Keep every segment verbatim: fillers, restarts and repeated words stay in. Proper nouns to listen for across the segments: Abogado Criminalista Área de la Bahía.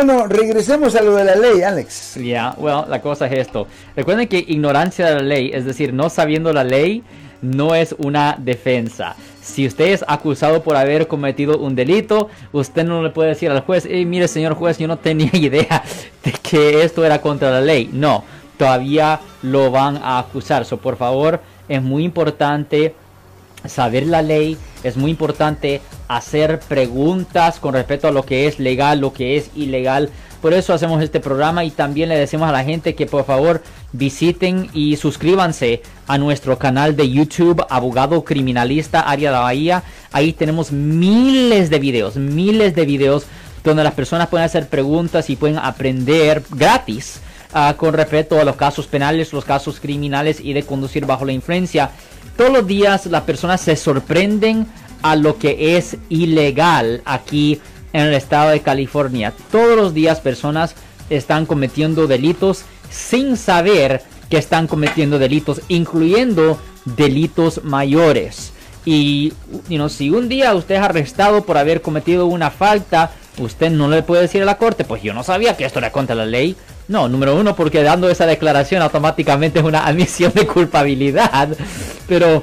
Bueno, regresemos a lo de la ley, Alex. Ya, yeah, bueno, well, la cosa es esto. Recuerden que ignorancia de la ley, es decir, no sabiendo la ley, no es una defensa. Si usted es acusado por haber cometido un delito, usted no le puede decir al juez, hey, mire señor juez, yo no tenía idea de que esto era contra la ley. No, todavía lo van a acusar. So, por favor, es muy importante saber la ley, es muy importante hacer preguntas con respecto a lo que es legal, lo que es ilegal. Por eso hacemos este programa y también le decimos a la gente que por favor visiten y suscríbanse a nuestro canal de YouTube, Abogado Criminalista Área de la Bahía. Ahí tenemos miles de videos, miles de videos donde las personas pueden hacer preguntas y pueden aprender gratis uh, con respecto a los casos penales, los casos criminales y de conducir bajo la influencia. Todos los días las personas se sorprenden a lo que es ilegal aquí en el estado de California. Todos los días personas están cometiendo delitos sin saber que están cometiendo delitos, incluyendo delitos mayores. Y you know, si un día usted es arrestado por haber cometido una falta, usted no le puede decir a la corte, pues yo no sabía que esto era contra la ley. No, número uno, porque dando esa declaración automáticamente es una admisión de culpabilidad, pero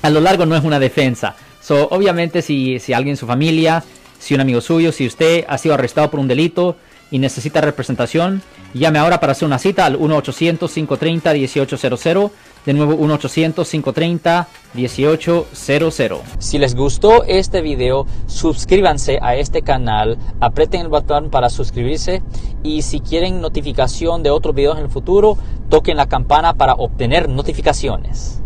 a lo largo no es una defensa. So, obviamente, si, si alguien en su familia, si un amigo suyo, si usted ha sido arrestado por un delito y necesita representación, llame ahora para hacer una cita al uno ochocientos, cinco treinta, dieciocho cero cero. De nuevo, uno ochocientos, cinco treinta, dieciocho cero cero. Si les gustó este video, suscríbanse a este canal, aprieten el botón para suscribirse y si quieren notificación de otros videos en el futuro, toquen la campana para obtener notificaciones.